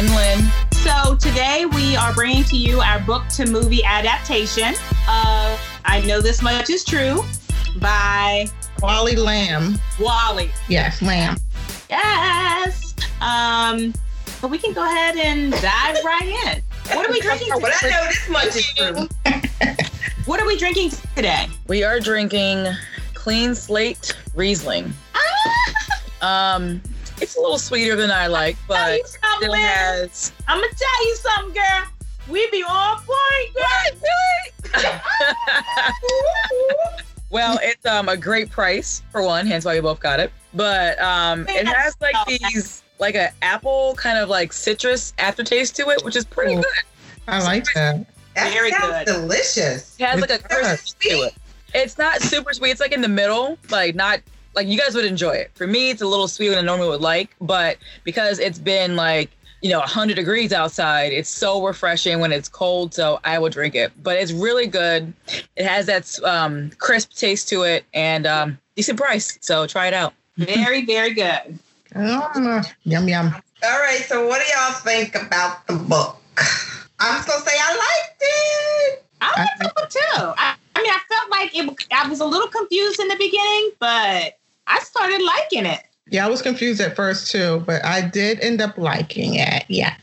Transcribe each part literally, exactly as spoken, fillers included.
and Lynn. So today we are bringing to you our book to movie adaptation of I Know This Much Is True by Wally Lamb. Wally. Yes, Lamb. Yes. Um, but we can go ahead and dive right in. What are we drinking today? What I know this much is true. What are we drinking today? We are drinking Clean Slate Riesling. Ah! Um, it's a little sweeter than I like, but still has. I'm gonna tell you something, girl. We be on point, girl. Well, it's um a great price for one, hence why we both got it. But um, it has like these. Like an apple kind of like citrus aftertaste to it, which is pretty good. I like that. That Very sounds good. Delicious. It has like it a crisp to it. It's not super sweet. It's like in the middle. Like not like you guys would enjoy it. For me, it's a little sweeter than I normally would like, but because it's been like, you know, one hundred degrees outside, it's so refreshing when it's cold. So I will drink it, but it's really good. It has that um, crisp taste to it and um, decent price. So try it out. Very, very good. Yum, yum, yum. All right, so what do y'all think about the book? I'm just going to say I liked it. I liked I, the book, too. I, I mean, I felt like it. I was a little confused in the beginning, but I started liking it. Yeah, I was confused at first, too, but I did end up liking it, yeah.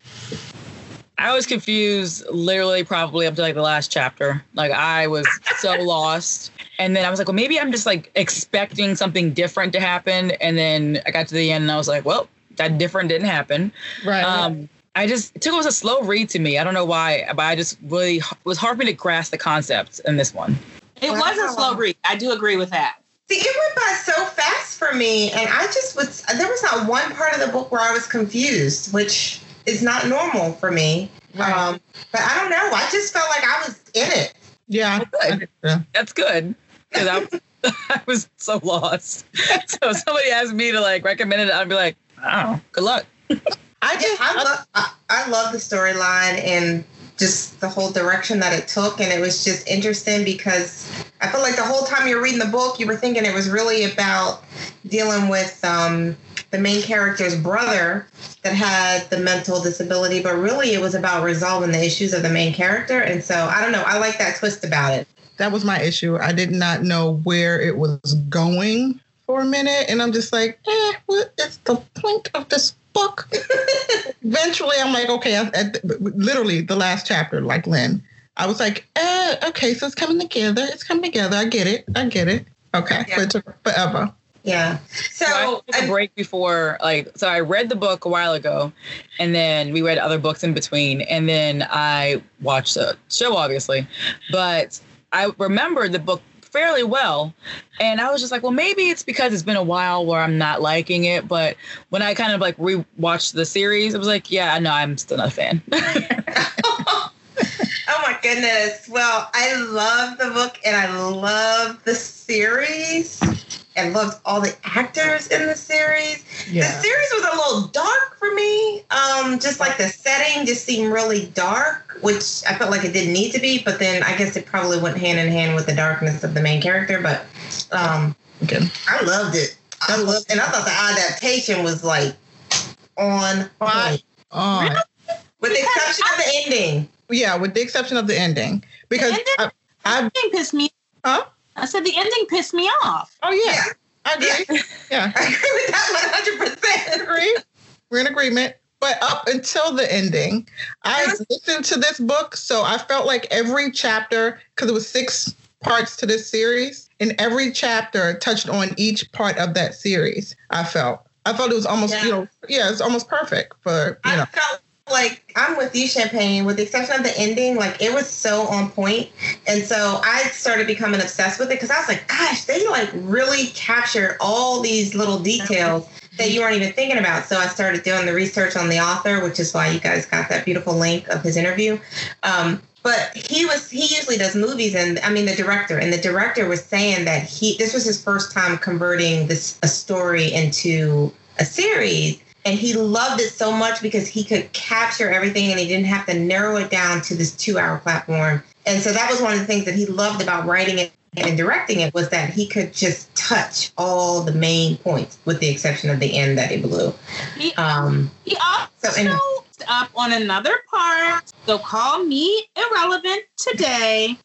I was confused literally probably up to, like, the last chapter. Like, I was so lost. And then I was like, well, maybe I'm just, like, expecting something different to happen. And then I got to the end and I was like, well, that different didn't happen. Right. Um, I just, it took it was a slow read to me. I don't know why, but I just really was hard for me to grasp the concepts in this one. It wow. was a slow read. I do agree with that. See, it went by so fast for me. And I just was, there was not one part of the book where I was confused, which is not normal for me. Right. Um, but I don't know. I just felt like I was in it. Yeah. That's good. Yeah. That's good. Because I, I was so lost. So if somebody asked me to like recommend it, I'd be like, oh, good luck. I just I love I, I love the storyline and just the whole direction that it took, and it was just interesting because I feel like the whole time you're reading the book, you were thinking it was really about dealing with um, the main character's brother that had the mental disability, but really it was about resolving the issues of the main character. And so I don't know, I like that twist about it. That was my issue. I did not know where it was going for a minute. And I'm just like, eh, what is the point of this book? Eventually, I'm like, okay, I, I, literally the last chapter, like Lynn, I was like, eh, okay, so it's coming together. It's coming together. I get it. I get it. Okay. Yeah. But it took forever. Yeah. So, so I took a break before, like, so I read the book a while ago, and then we read other books in between. And then I watched the show, obviously. But I remembered the book fairly well, and I was just like, well, maybe it's because it's been a while where I'm not liking it. But when I kind of like rewatched the series, I was like, yeah, no, I'm still not a fan. Oh my goodness. Well, I love the book and I love the series. I loved all the actors in the series. Yeah. The series was a little dark for me. Um, just like the setting just seemed really dark, which I felt like it didn't need to be. But then I guess it probably went hand in hand with the darkness of the main character. But um, okay. I loved it. I loved, and I thought the adaptation was like on point. On. Really? With the exception I, of the ending. Yeah, with the exception of the ending, because the ending, I, I, the ending pissed me. Huh? I said the ending pissed me off. Oh, yeah. yeah. I agree. Yeah. I agree with that one hundred percent. Agree. We're in agreement. But up until the ending, I listened to this book, so I felt like every chapter, because it was six parts to this series, and every chapter touched on each part of that series, I felt. I felt it was almost, yeah. you know, yeah, it's almost perfect for, you know. I felt like, I'm with you, Champagne, with the exception of the ending, like, it was so on point. And so I started becoming obsessed with it because I was like, gosh, they, like, really capture all these little details that you weren't even thinking about. So I started doing the research on the author, which is why you guys got that beautiful link of his interview. Um, but he was, he usually does movies, and, I mean, the director. And the director was saying that he, this was his first time converting this a story into a series. And he loved it so much because he could capture everything and he didn't have to narrow it down to this two-hour platform. And so that was one of the things that he loved about writing it and directing it was that he could just touch all the main points with the exception of the end that he blew. He, um, he also, so anyway. up on another part. So call me irrelevant today.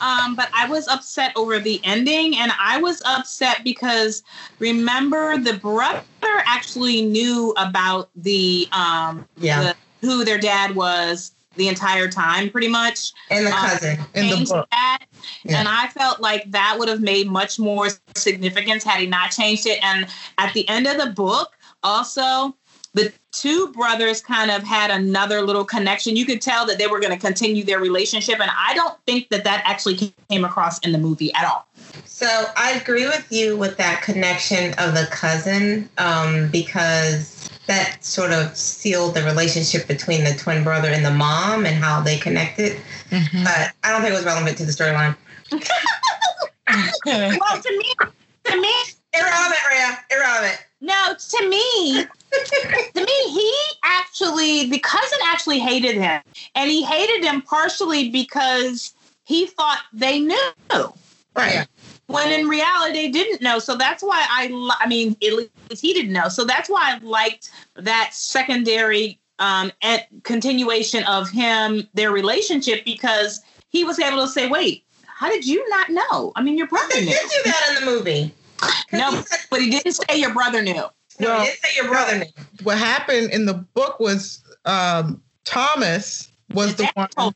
Um, but I was upset over the ending, and I was upset because, remember, the brother actually knew about the, um, yeah. the who their dad was the entire time, pretty much. And the cousin. Um, in the book. That, yeah. And I felt like that would have made much more significance had he not changed it. And at the end of the book, also, the two brothers kind of had another little connection. You could tell that they were going to continue their relationship. And I don't think that that actually came across in the movie at all. So I agree with you with that connection of the cousin, um, because that sort of sealed the relationship between the twin brother and the mom and how they connected. Mm-hmm. But I don't think it was relevant to the storyline. Well, to me, to me. Irrelevant, Rhea. Irrelevant. No, to me, to me, he actually, the cousin actually hated him. And he hated him partially because he thought they knew. Right. When in reality, they didn't know. So that's why I, I mean, at least he didn't know. So that's why I liked that secondary um, continuation of him, their relationship, because he was able to say, wait, how did you not know? I mean, your brother knew. They did do that in the movie. No, but he didn't say your brother knew. No, well, he didn't say your brother knew. What happened in the book was um, Thomas was the one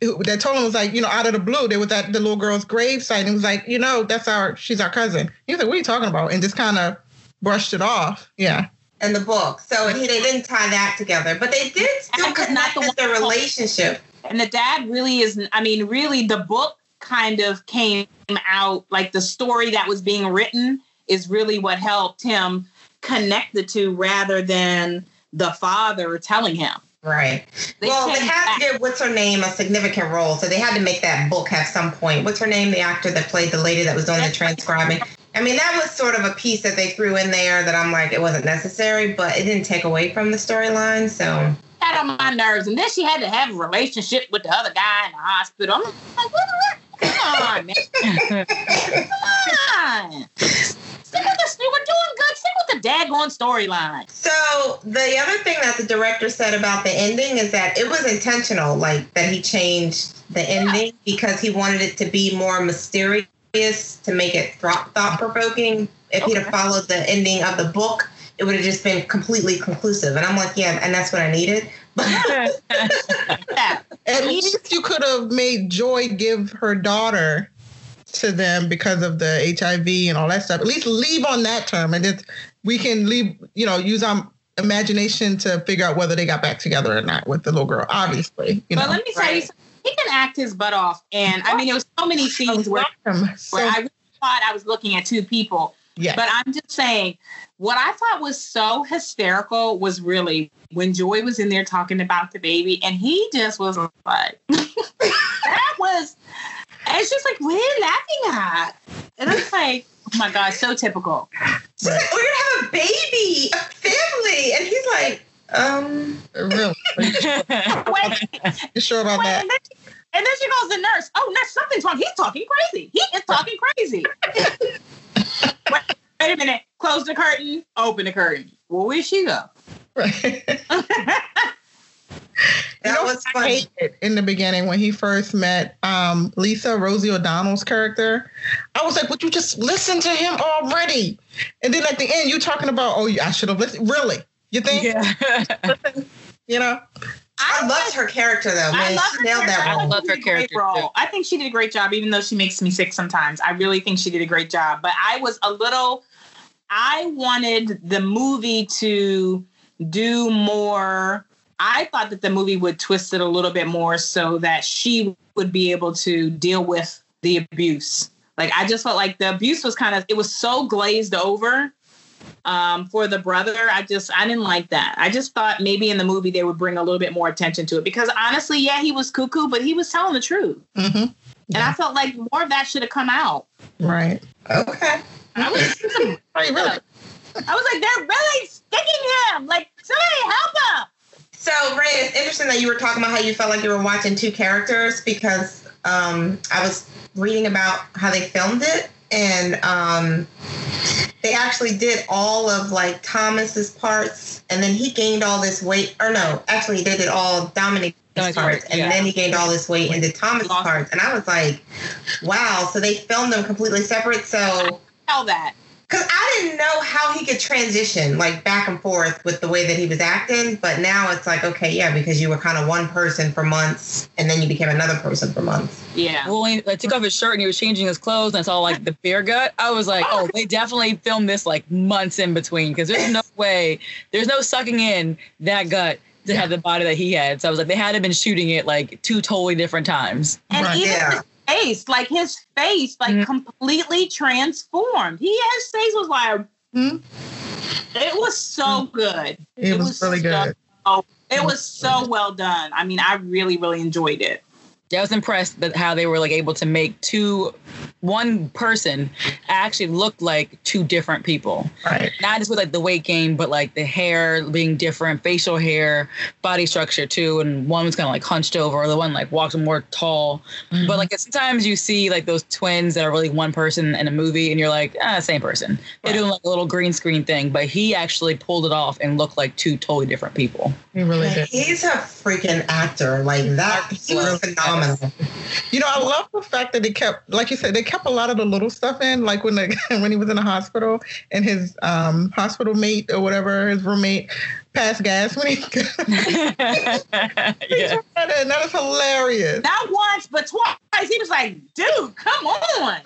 who, that told him, was like, you know, out of the blue, they was at the little girl's gravesite, and he was like, you know, that's our, she's our cousin. He was like, what are you talking about? And just kind of brushed it off. Yeah. In the book. So he, they didn't tie that together, but they did still connect the their relationship. And the dad really is, I mean, really the book kind of came out, like the story that was being written is really what helped him connect the two rather than the father telling him. Right. They well, they had to give, what's her name, a significant role. So they had to make that book have some point. What's her name? The actor that played the lady that was doing the transcribing. I mean, that was sort of a piece that they threw in there that I'm like, it wasn't necessary, but it didn't take away from the storyline. So that on my nerves. And then she had to have a relationship with the other guy in the hospital. I'm like, what? Come on, man. Come on. Stick with this. We're doing good. Stick with the daggone storyline. So the other thing that the director said about the ending is that it was intentional, like that he changed the yeah. ending because he wanted it to be more mysterious to make it thought-provoking. If okay. he'd have followed the ending of the book, it would have just been completely conclusive. And I'm like, yeah, and that's what I needed. yeah. At least you could have made Joy give her daughter to them because of the H I V and all that stuff. At least leave on that term, and then we can leave. You know, use our imagination to figure out whether they got back together or not with the little girl. Obviously, you but know. But let me right. tell you something. He can act his butt off, and I mean, there was so many scenes where, so, where I really thought I was looking at two people. Yes. But I'm just saying, what I thought was so hysterical was really when Joy was in there talking about the baby, and he just was like, that was, and she's like, what are you laughing at? And I was like, oh my gosh, so typical. She's right. like, we're going to have a baby, a family. And he's like, um, really? Wait, you sure about wait, that? And then, she, and then she calls the nurse. Oh, nurse, something's wrong. He's talking crazy. He is talking crazy. Wait, wait a minute. Close the curtain. Open the curtain. Well, where'd she go? Right. that you know, was funny. I hated in the beginning when he first met um, Lisa, Rosie O'Donnell's character. I was like, would you just listen to him already? And then at the end, you're talking about, oh, I should have listened. Really? You think? Yeah. you know? I, I loved her character, though. Man. I love her nailed that role. I love her character, too. I think she did a great job, even though she makes me sick sometimes. I really think she did a great job. But I was a little... I wanted the movie to do more... I thought that the movie would twist it a little bit more so that she would be able to deal with the abuse. Like, I just felt like the abuse was kind of... It was so glazed over... Um, for the brother, I just, I didn't like that. I just thought maybe in the movie they would bring a little bit more attention to it because honestly, yeah, he was cuckoo, but he was telling the truth. Mm-hmm. Yeah. And I felt like more of that should have come out. Right. Okay. I was, some, I was like, they're really sticking him. Like, somebody help him. So, Ray, it's interesting that you were talking about how you felt like you were watching two characters because um, I was reading about how they filmed it and um they actually did all of like Thomas's parts, and then he gained all this weight. Or no, actually they did all Dominic's Dominic's parts, yeah. And then he gained all this weight and did Thomas's parts. And I was like, wow. So they filmed them completely separate. So how that? Because I didn't know how he could transition like back and forth with the way that he was acting. But now it's like, okay, yeah, because you were kind of one person for months and then you became another person for months. Yeah. Well, when he took off his shirt and he was changing his clothes and it's all like the beer gut, I was like, oh, they definitely filmed this like months in between, because there's no way, there's no sucking in that gut to have the body that he had. So I was like, they had been shooting it like two totally different times. And right. even yeah. face, like his face, like mm-hmm. completely transformed. He his face was like, hmm? It was so good. It, it was, was really so, good. Oh, it, it was, was so good. Well done. I mean, I really, really enjoyed it. Yeah, I was impressed that how they were like able to make two, one person actually looked like two different people. Right. Not just with like the weight gain, but like the hair being different, facial hair, body structure too. And one was kind of like hunched over, or the one like walked more tall. Mm-hmm. But like sometimes you see like those twins that are really one person in a movie, and you're like, ah, same person. They're right. doing like a little green screen thing, but he actually pulled it off and looked like two totally different people. He really did. He's a freaking actor. Like that. He was phenomenal. You know, I love the fact that they kept, like you said, they kept a lot of the little stuff in, like when the, when he was in the hospital and his um, hospital mate or whatever, his roommate, passed gas when he. yeah. That was hilarious. Not once, but twice. He was like, "Dude, come on!"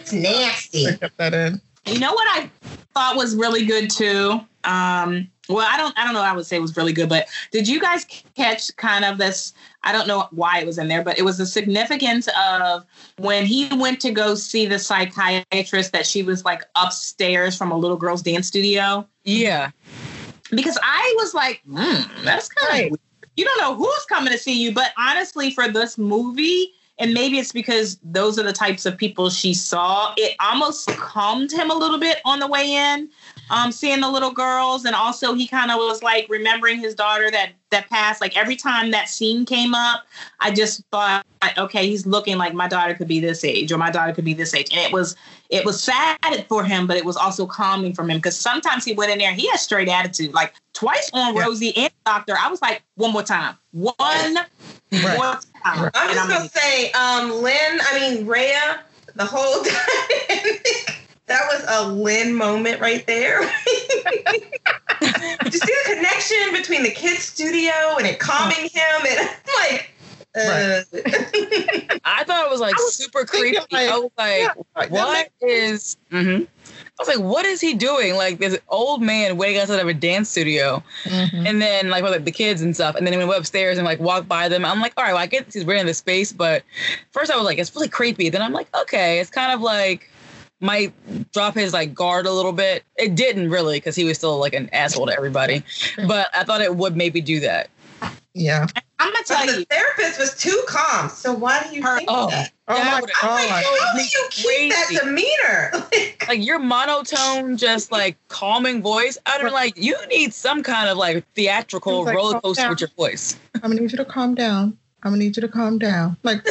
It's nasty. I kept that in. You know what I thought was really good too. Um, Well, I don't I don't know. I would say it was really good. But did you guys catch kind of this? I don't know why it was in there, but it was the significance of when he went to go see the psychiatrist that she was like upstairs from a little girl's dance studio. Yeah, because I was like, mm, that's kind of right. weird. You don't know who's coming to see you. But honestly, for this movie, and maybe it's because those are the types of people she saw, it almost calmed him a little bit on the way in. Um, seeing the little girls, and also he kind of was like remembering his daughter that that passed. Like every time that scene came up, I just thought, okay, he's looking like my daughter could be this age, or my daughter could be this age. And it was it was sad for him, but it was also calming for him, because sometimes he went in there and he had straight attitude. Like twice on yeah. Rosie and Doctor, I was like, one more time, one right. more time. Right. I'm just I'm gonna, gonna say, um, Lynn. I mean, Rhea, the whole time. That was a Lynn moment right there. Just the connection between the kids' studio and it calming him. And I'm like, uh. Right. I thought it was like was super creepy. Like, I was like, yeah, what is... Mm-hmm. I was like, what is he doing? Like this old man waiting outside of a dance studio. Mm-hmm. And then like, well, like the kids and stuff. And then he went upstairs and like walked by them. I'm like, all right, well, I guess he's renting the space. But first I was like, it's really creepy. Then I'm like, okay, it's kind of like... might drop his like guard a little bit. It didn't really, because he was still like an asshole to everybody. But I thought it would maybe do that. Yeah. I'm gonna tell you, the therapist was too calm. So why do you Her, think oh, that? Oh my God! Like, how do you keep that demeanor? Like your monotone, just like calming voice. I'd be like, you need some kind of like theatrical like, roller coaster with your voice. I'm gonna need you to calm down. I'm gonna need you to calm down. Like.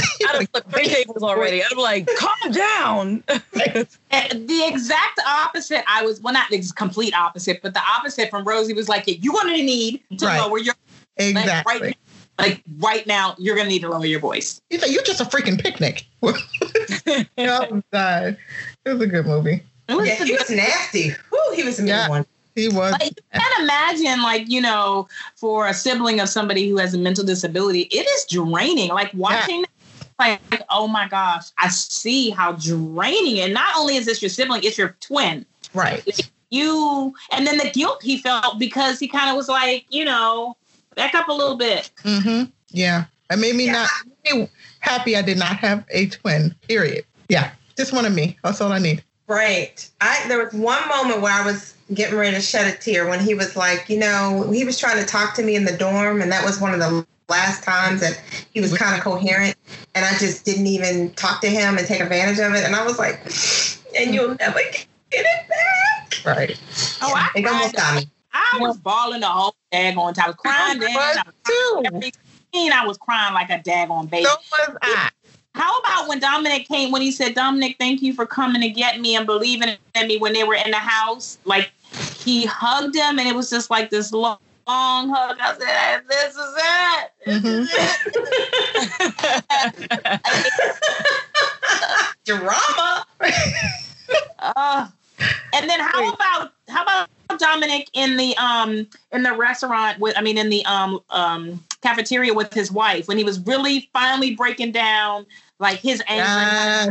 I'd have flipped three tables already. I'd be like, calm down. The exact opposite. I was, well, not the complete opposite, but the opposite from Rosie was like, yeah, you're going to need to right. lower your voice. Exactly. Like right, now, like, right now, you're going to need to lower your voice. You're, like, you're just a freaking picnic. Oh, God. It was a good movie. It was yeah, he was nasty. Whew, he was a mean yeah. one. He was. Like, you can't imagine, like, you know, for a sibling of somebody who has a mental disability, it is draining. Like, watching yeah. Like, oh my gosh, I see how draining it. Not only is this your sibling, it's your twin. Right. Like you, and then the guilt he felt because he kind of was like, you know, back up a little bit. Mm-hmm. Yeah. It made me yeah. not happy I did not have a twin, period. Yeah. Just one of me. That's all I need. Right. I There was one moment where I was getting ready to shed a tear when he was like, you know, he was trying to talk to me in the dorm, and that was one of the last times that he was kind of coherent, and I just didn't even talk to him and take advantage of it. And I was like, and you'll never get it back. Right. Oh, yeah, I, almost got me. I was bawling the whole daggone time. I was crying. I was, I was, crying, I was crying like a daggone baby. So was I. How about when Dominic came, when he said, Dominic, thank you for coming to get me and believing in me when they were in the house? Like, he hugged him, and it was just like this long, long hug. I said, this is it. This mm-hmm. is it. Drama. uh, and then how about, how about Dominic in the um in the restaurant with I mean in the um um cafeteria with his wife when he was really finally breaking down like his anger.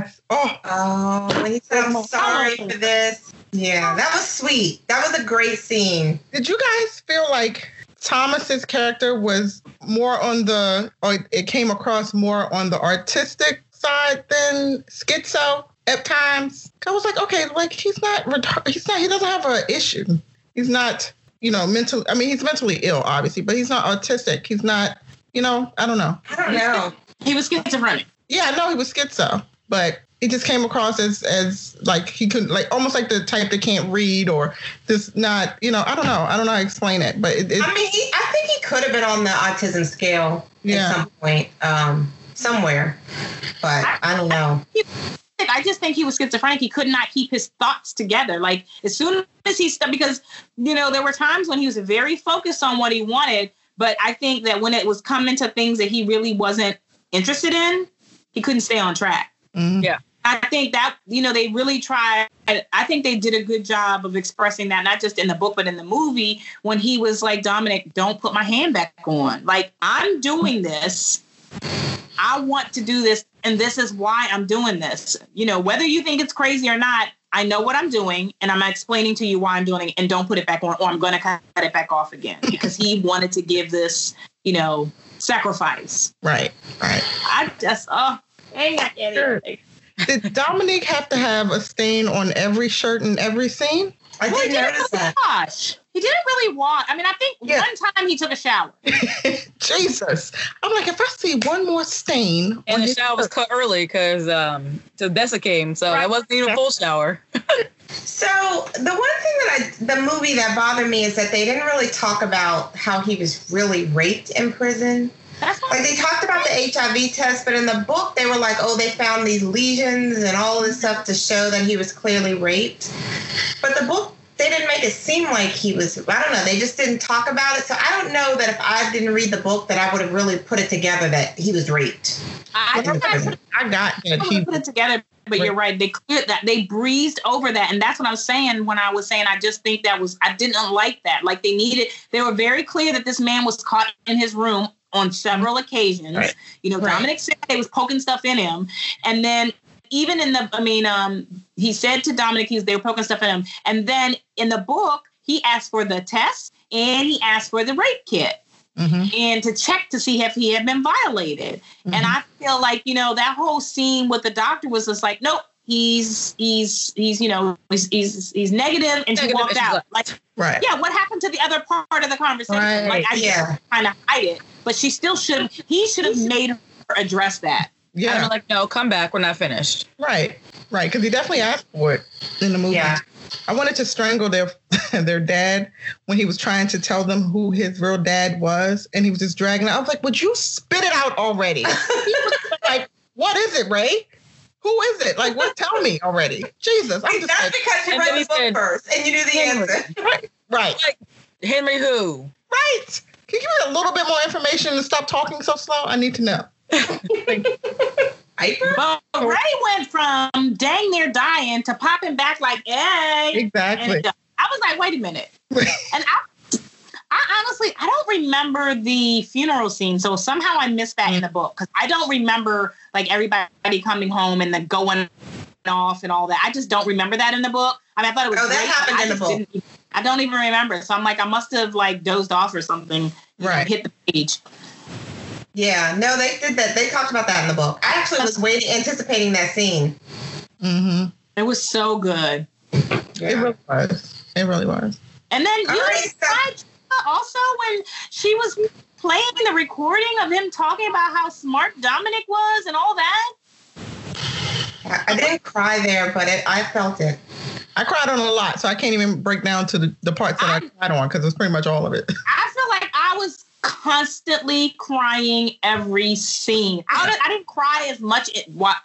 Yes. Oh. oh, when he said I'm sorry oh. for this. Yeah, that was sweet. That was a great scene. Did you guys feel like Thomas's character was more on the, or it came across more on the artistic side than schizo at times? I was like, okay, like he's not, he's not, he doesn't have an issue. He's not, you know, mentally, I mean, he's mentally ill, obviously, but he's not autistic. He's not, you know, I don't know. I don't know. He was schizophrenic. Yeah, no, he was schizo, but it just came across as, as like he couldn't, like almost like the type that can't read or just not, you know, I don't know. I don't know how to explain it, but it, it, I mean, he, I think he could have been on the autism scale yeah. at some point, um, somewhere, but I, I don't know. I, I just think he was schizophrenic. He could not keep his thoughts together. Like as soon as he stopped, because, you know, there were times when he was very focused on what he wanted, but I think that when it was coming to things that he really wasn't interested in, he couldn't stay on track. Mm-hmm. Yeah. I think that, you know, they really tried. I think they did a good job of expressing that, not just in the book, but in the movie when he was like, Dominic, don't put my hand back on. Like, I'm doing this. I want to do this. And this is why I'm doing this. You know, whether you think it's crazy or not, I know what I'm doing and I'm explaining to you why I'm doing it, and don't put it back on, or I'm going to cut it back off again, because he wanted to give this, you know, sacrifice. Right. Right. I just, oh, ain't got anything. Did Dominic have to have a stain on every shirt in every scene? I well, didn't he notice didn't really that. Wash. He didn't really wash. I mean, I think yeah. one time he took a shower. Jesus. I'm like, if I see one more stain. And on the shower shirt. Was cut early because um, to desiccate, so right. I wasn't even a full shower. So the one thing that I, the movie that bothered me is that they didn't really talk about how he was really raped in prison. That's like they talked about the H I V test, but in the book they were like, oh, they found these lesions and all this stuff to show that he was clearly raped. But the book, they didn't make it seem like he was, I don't know, they just didn't talk about it. So I don't know that if I didn't read the book that I would have really put it together that he was raped. I, I, I, put, it, I got that. I put it together, but you're right. They cleared that. They breezed over that. And that's what I was saying when I was saying I just think that was, I didn't like that. Like they needed, they were very clear that this man was caught in his room on several occasions. Right. You know, right. Dominic said they was poking stuff in him. And then even in the, I mean, um, he said to Dominic, he's, they were poking stuff in him. And then in the book, he asked for the test and he asked for the rape kit mm-hmm. and to check to see if he had been violated. Mm-hmm. And I feel like, you know, that whole scene with the doctor was just like, nope, he's, he's, he's, you know, he's, he's, he's negative and negative she walked out. Like, right. Yeah. What happened to the other part of the conversation? Right. Like I yeah. trying to hide it, but she still should, he should have made her address that. Yeah. I'm like, no, come back. We're not finished. Right. Right. Because he definitely asked for it in the movie. Yeah. I wanted to strangle their their dad when he was trying to tell them who his real dad was. And he was just dragging it. I was like, would you spit it out already? He was like, what is it, Ray? Who is it? Like, what? Tell me already. Jesus. I'm just That's like, because you read the book said, first and you knew the Henry. Answer. Right. Right. Like, Henry who? Right. Can you give me a little bit more information and stop talking so slow? I need to know. But Ray went from dang near dying to popping back like, hey. Exactly. And I was like, wait a minute. and I I honestly, I don't remember the funeral scene. So somehow I missed that mm-hmm. in the book because I don't remember like everybody coming home and then going off and all that. I just don't remember that in the book. I mean, I thought it was oh, great, that happened in the book. Even, I don't even remember. So I'm like, I must have like dozed off or something. Right. Hit the page. Yeah, no, they did that. They talked about that in the book. I actually was waiting, anticipating that scene. Mm-hmm. It was so good. Yeah. It really was. It really was. And then you right, so- also when she was playing the recording of him talking about how smart Dominic was and all that. I, I didn't cry there, but it, I felt it. I cried on a lot, so I can't even break down to the, the parts that I, I cried on because it was pretty much all of it. I feel like I was constantly crying every scene. I, I didn't cry as much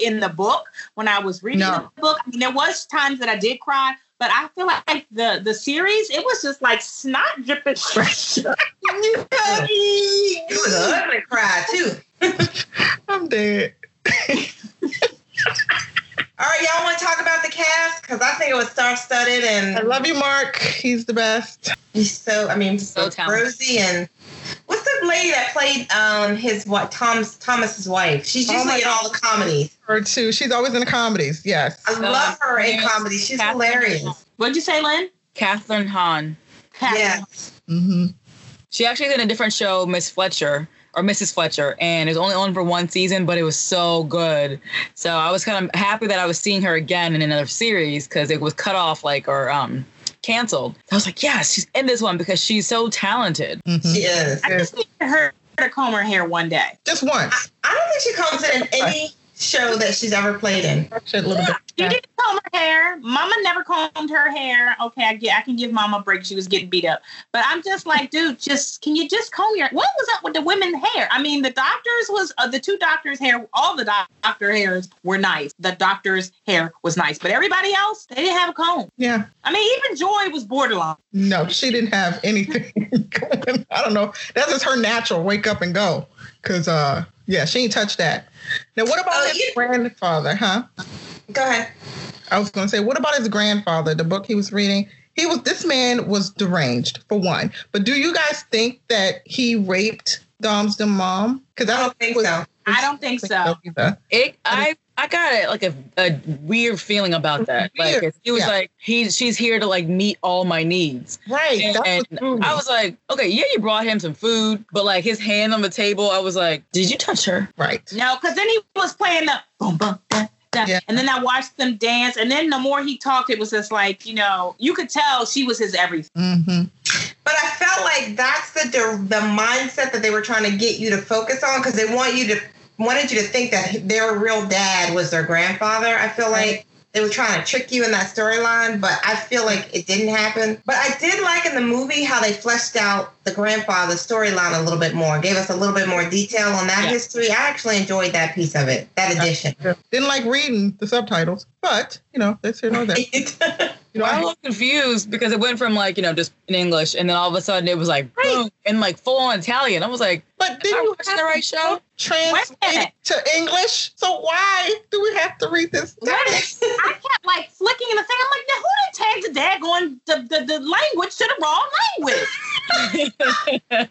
in the book when I was reading no. the book. I mean, there was times that I did cry, but I feel like the, the series, it was just like snot dripping. It was an ugly cry too. I'm dead. All right, y'all want to talk about the cast? Because I think it was star-studded. And I love you, Mark. He's the best. He's so, I mean, so, so rosy. And what's the lady that played um, his what? Tom's Thomas's wife? She's usually oh in all the comedies. Her too. She's always in the comedies. Yes, I so, love her in comedies. She's Kathryn hilarious. Hahn. What'd you say, Lynn? Kathryn Hahn. Kathryn. Yes. Mm-hmm. She actually did a different show, Miss Fletcher. Or Missus Fletcher, and it was only on for one season, but it was so good. So I was kind of happy that I was seeing her again in another series because it was cut off, like, or um, canceled. I was like, yes, she's in this one because she's so talented. Mm-hmm. She is. I just need her to comb her hair one day. Just once. I, I don't think she combs it in any show that she's ever played in. Yeah, you didn't comb her hair. Mama never combed her hair. Okay, I get. I can give Mama a break. She was getting beat up. But I'm just like, dude, just can you just comb your? What was up with the women's hair? I mean, the doctors was uh, the two doctors' hair. All the doc- doctor hairs were nice. The doctor's hair was nice, but everybody else, they didn't have a comb. Yeah. I mean, even Joy was borderline. No, she didn't have anything going. I don't know. That's just her natural wake up and go. Cause uh, yeah, she ain't touched that. Now, what about oh, his you... grandfather, huh? Go ahead. I was going to say, what about his grandfather? The book he was reading, he was, this man was deranged for one. But do you guys think that he raped Dom's the mom? Because I, I don't think was, so. I don't think, think so. so it, I I got like a, a weird feeling about that. Weird. Like he was yeah. like he she's here to like meet all my needs. Right. And, and I was like, okay, yeah, you brought him some food, but like his hand on the table, I was like, did you touch her? Right. No, because then he was playing the boom boom boom. Yeah. And then I watched them dance. And then the more he talked, it was just like, you know, you could tell she was his everything. Mm-hmm. But I felt like that's the the mindset that they were trying to get you to focus on because they want you to wanted you to think that their real dad was their grandfather. I feel like they were trying to trick you in that storyline, but I feel like it didn't happen. But I did like in the movie how they fleshed out the grandfather storyline a little bit more, gave us a little bit more detail on that yeah. history. I actually enjoyed that piece of it, that edition. Didn't like reading the subtitles, but, you know, that's here nor there. You know, I was confused because it went from like, you know, just in English and then all of a sudden it was like, boom, and like full on Italian. I was like, but did you watch the right show? Translate to English? So why do we have to read this? I kept like flicking in the thing. I'm like, now who did tag the daggone the, the, the language to the wrong language?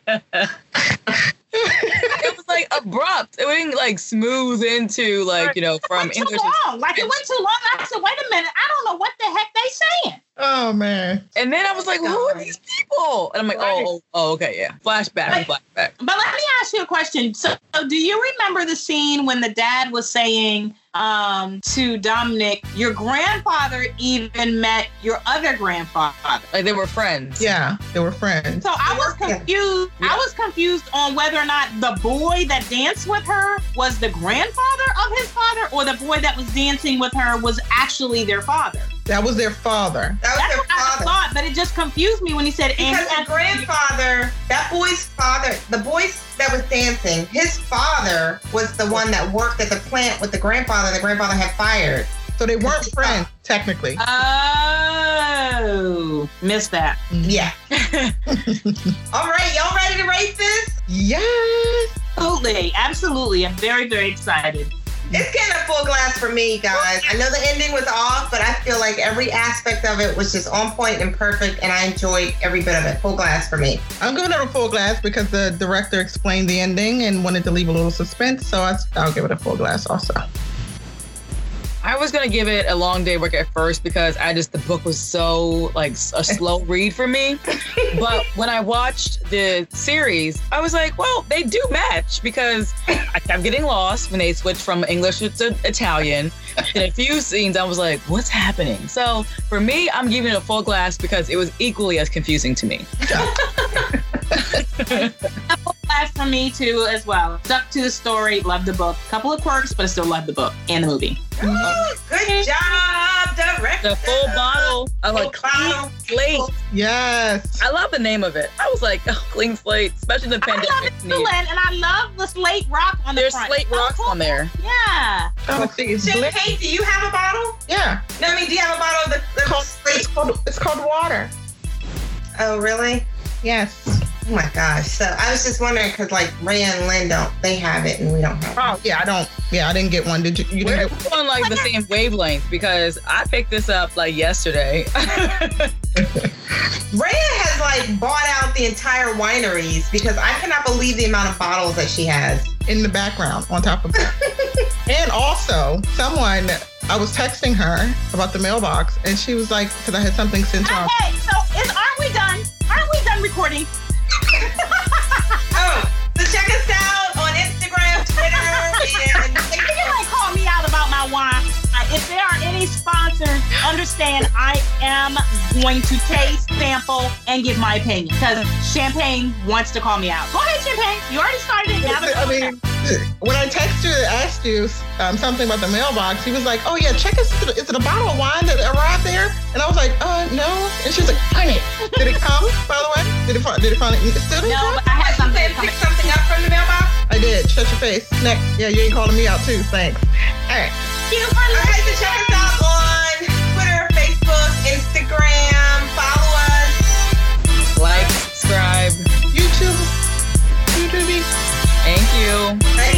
It was like abrupt. It went like smooth into like, you know, from it went English. Too long. Like it went too long. I said, wait a minute. I don't know what the heck they saying. Oh, man. And then I was like, who are these people? And I'm like, right. oh, oh, okay, yeah. Flashback, but, flashback. But let me ask you a question. So, so do you remember the scene when the dad was saying um, to Dominic, your grandfather even met your other grandfather? Like they were friends. Yeah, they were friends. So I was confused. Yeah. I was confused on whether or not the boy that danced with her was the grandfather of his father or the boy that was dancing with her was actually their father. That was their father. That was That's their what father. I thought, but it just confused me when he said because and the grandfather, that boy's father, the boy that was dancing, his father was the one that worked at the plant with the grandfather, and the grandfather had fired. So they weren't friends, technically. Oh, missed that. Yeah. All right, y'all ready to rate this? Yes. Absolutely, absolutely. I'm very, very excited. It's getting a full glass for me, guys. I know the ending was off, but I feel like every aspect of it was just on point and perfect, and I enjoyed every bit of it. Full glass for me. I'm giving it a full glass because the director explained the ending and wanted to leave a little suspense, so I, I'll give it a full glass also. I was going to give it a long day work at first because I just, the book was so, like, a slow read for me. But when I watched the series, I was like, well, they do match because I kept getting lost when they switched from English to Italian. In a few scenes, I was like, what's happening? So for me, I'm giving it a full glass because it was equally as confusing to me. A full glass from me too as well. Stuck to the story, loved the book. Couple of quirks, but I still love the book and the movie. Ooh, good job, director. The full bottle of a clean slate. Yes. I love the name of it. I was like, oh, clean slate, especially the pandemic. I love it too, Lynn, and I love the slate rock on the There's front. There's slate rocks oh, cool. on there. Yeah. Oh, Shane, Kate, do you have a bottle? Yeah. No, I mean, do you have a bottle of the, the called, slate? It's called, it's called water. Oh, really? Yes. Oh my gosh. So I was just wondering because like Ray and Lynn don't, they have it and we don't have it. Oh yeah, I don't. Yeah, I didn't get one. Did you? you We're didn't on like the same wavelength because I picked this up like yesterday. Rhea has like bought out the entire wineries because I cannot believe the amount of bottles that she has in the background on top of it. And also someone, I was texting her about the mailbox and she was like, because I had something sent to her. Okay, so is, aren't we done? Aren't we done recording? Oh, so check us out on Instagram, Twitter, and if you want to call me out about my wine, if there are any sponsors, understand I am going to taste, sample, and give my opinion because Champagne wants to call me out. Go ahead, Champagne. You already started it. Now I mean, when I texted you and asked you um, something about the mailbox, he was like, oh yeah, check us. Is it a bottle of wine that arrived there? And I was like, uh, no. And she was like, honey, did it come, by the way? Did it Did it finally? It still didn't no, come? But I had something. You pick something up from the mailbox? I did. Shut your face. Next. Yeah, you ain't calling me out too. Thanks. All right. Thank you for listening. All right, so check us out on Twitter, Facebook, Instagram. Follow us. Like, subscribe. YouTube. YouTube. Thank you.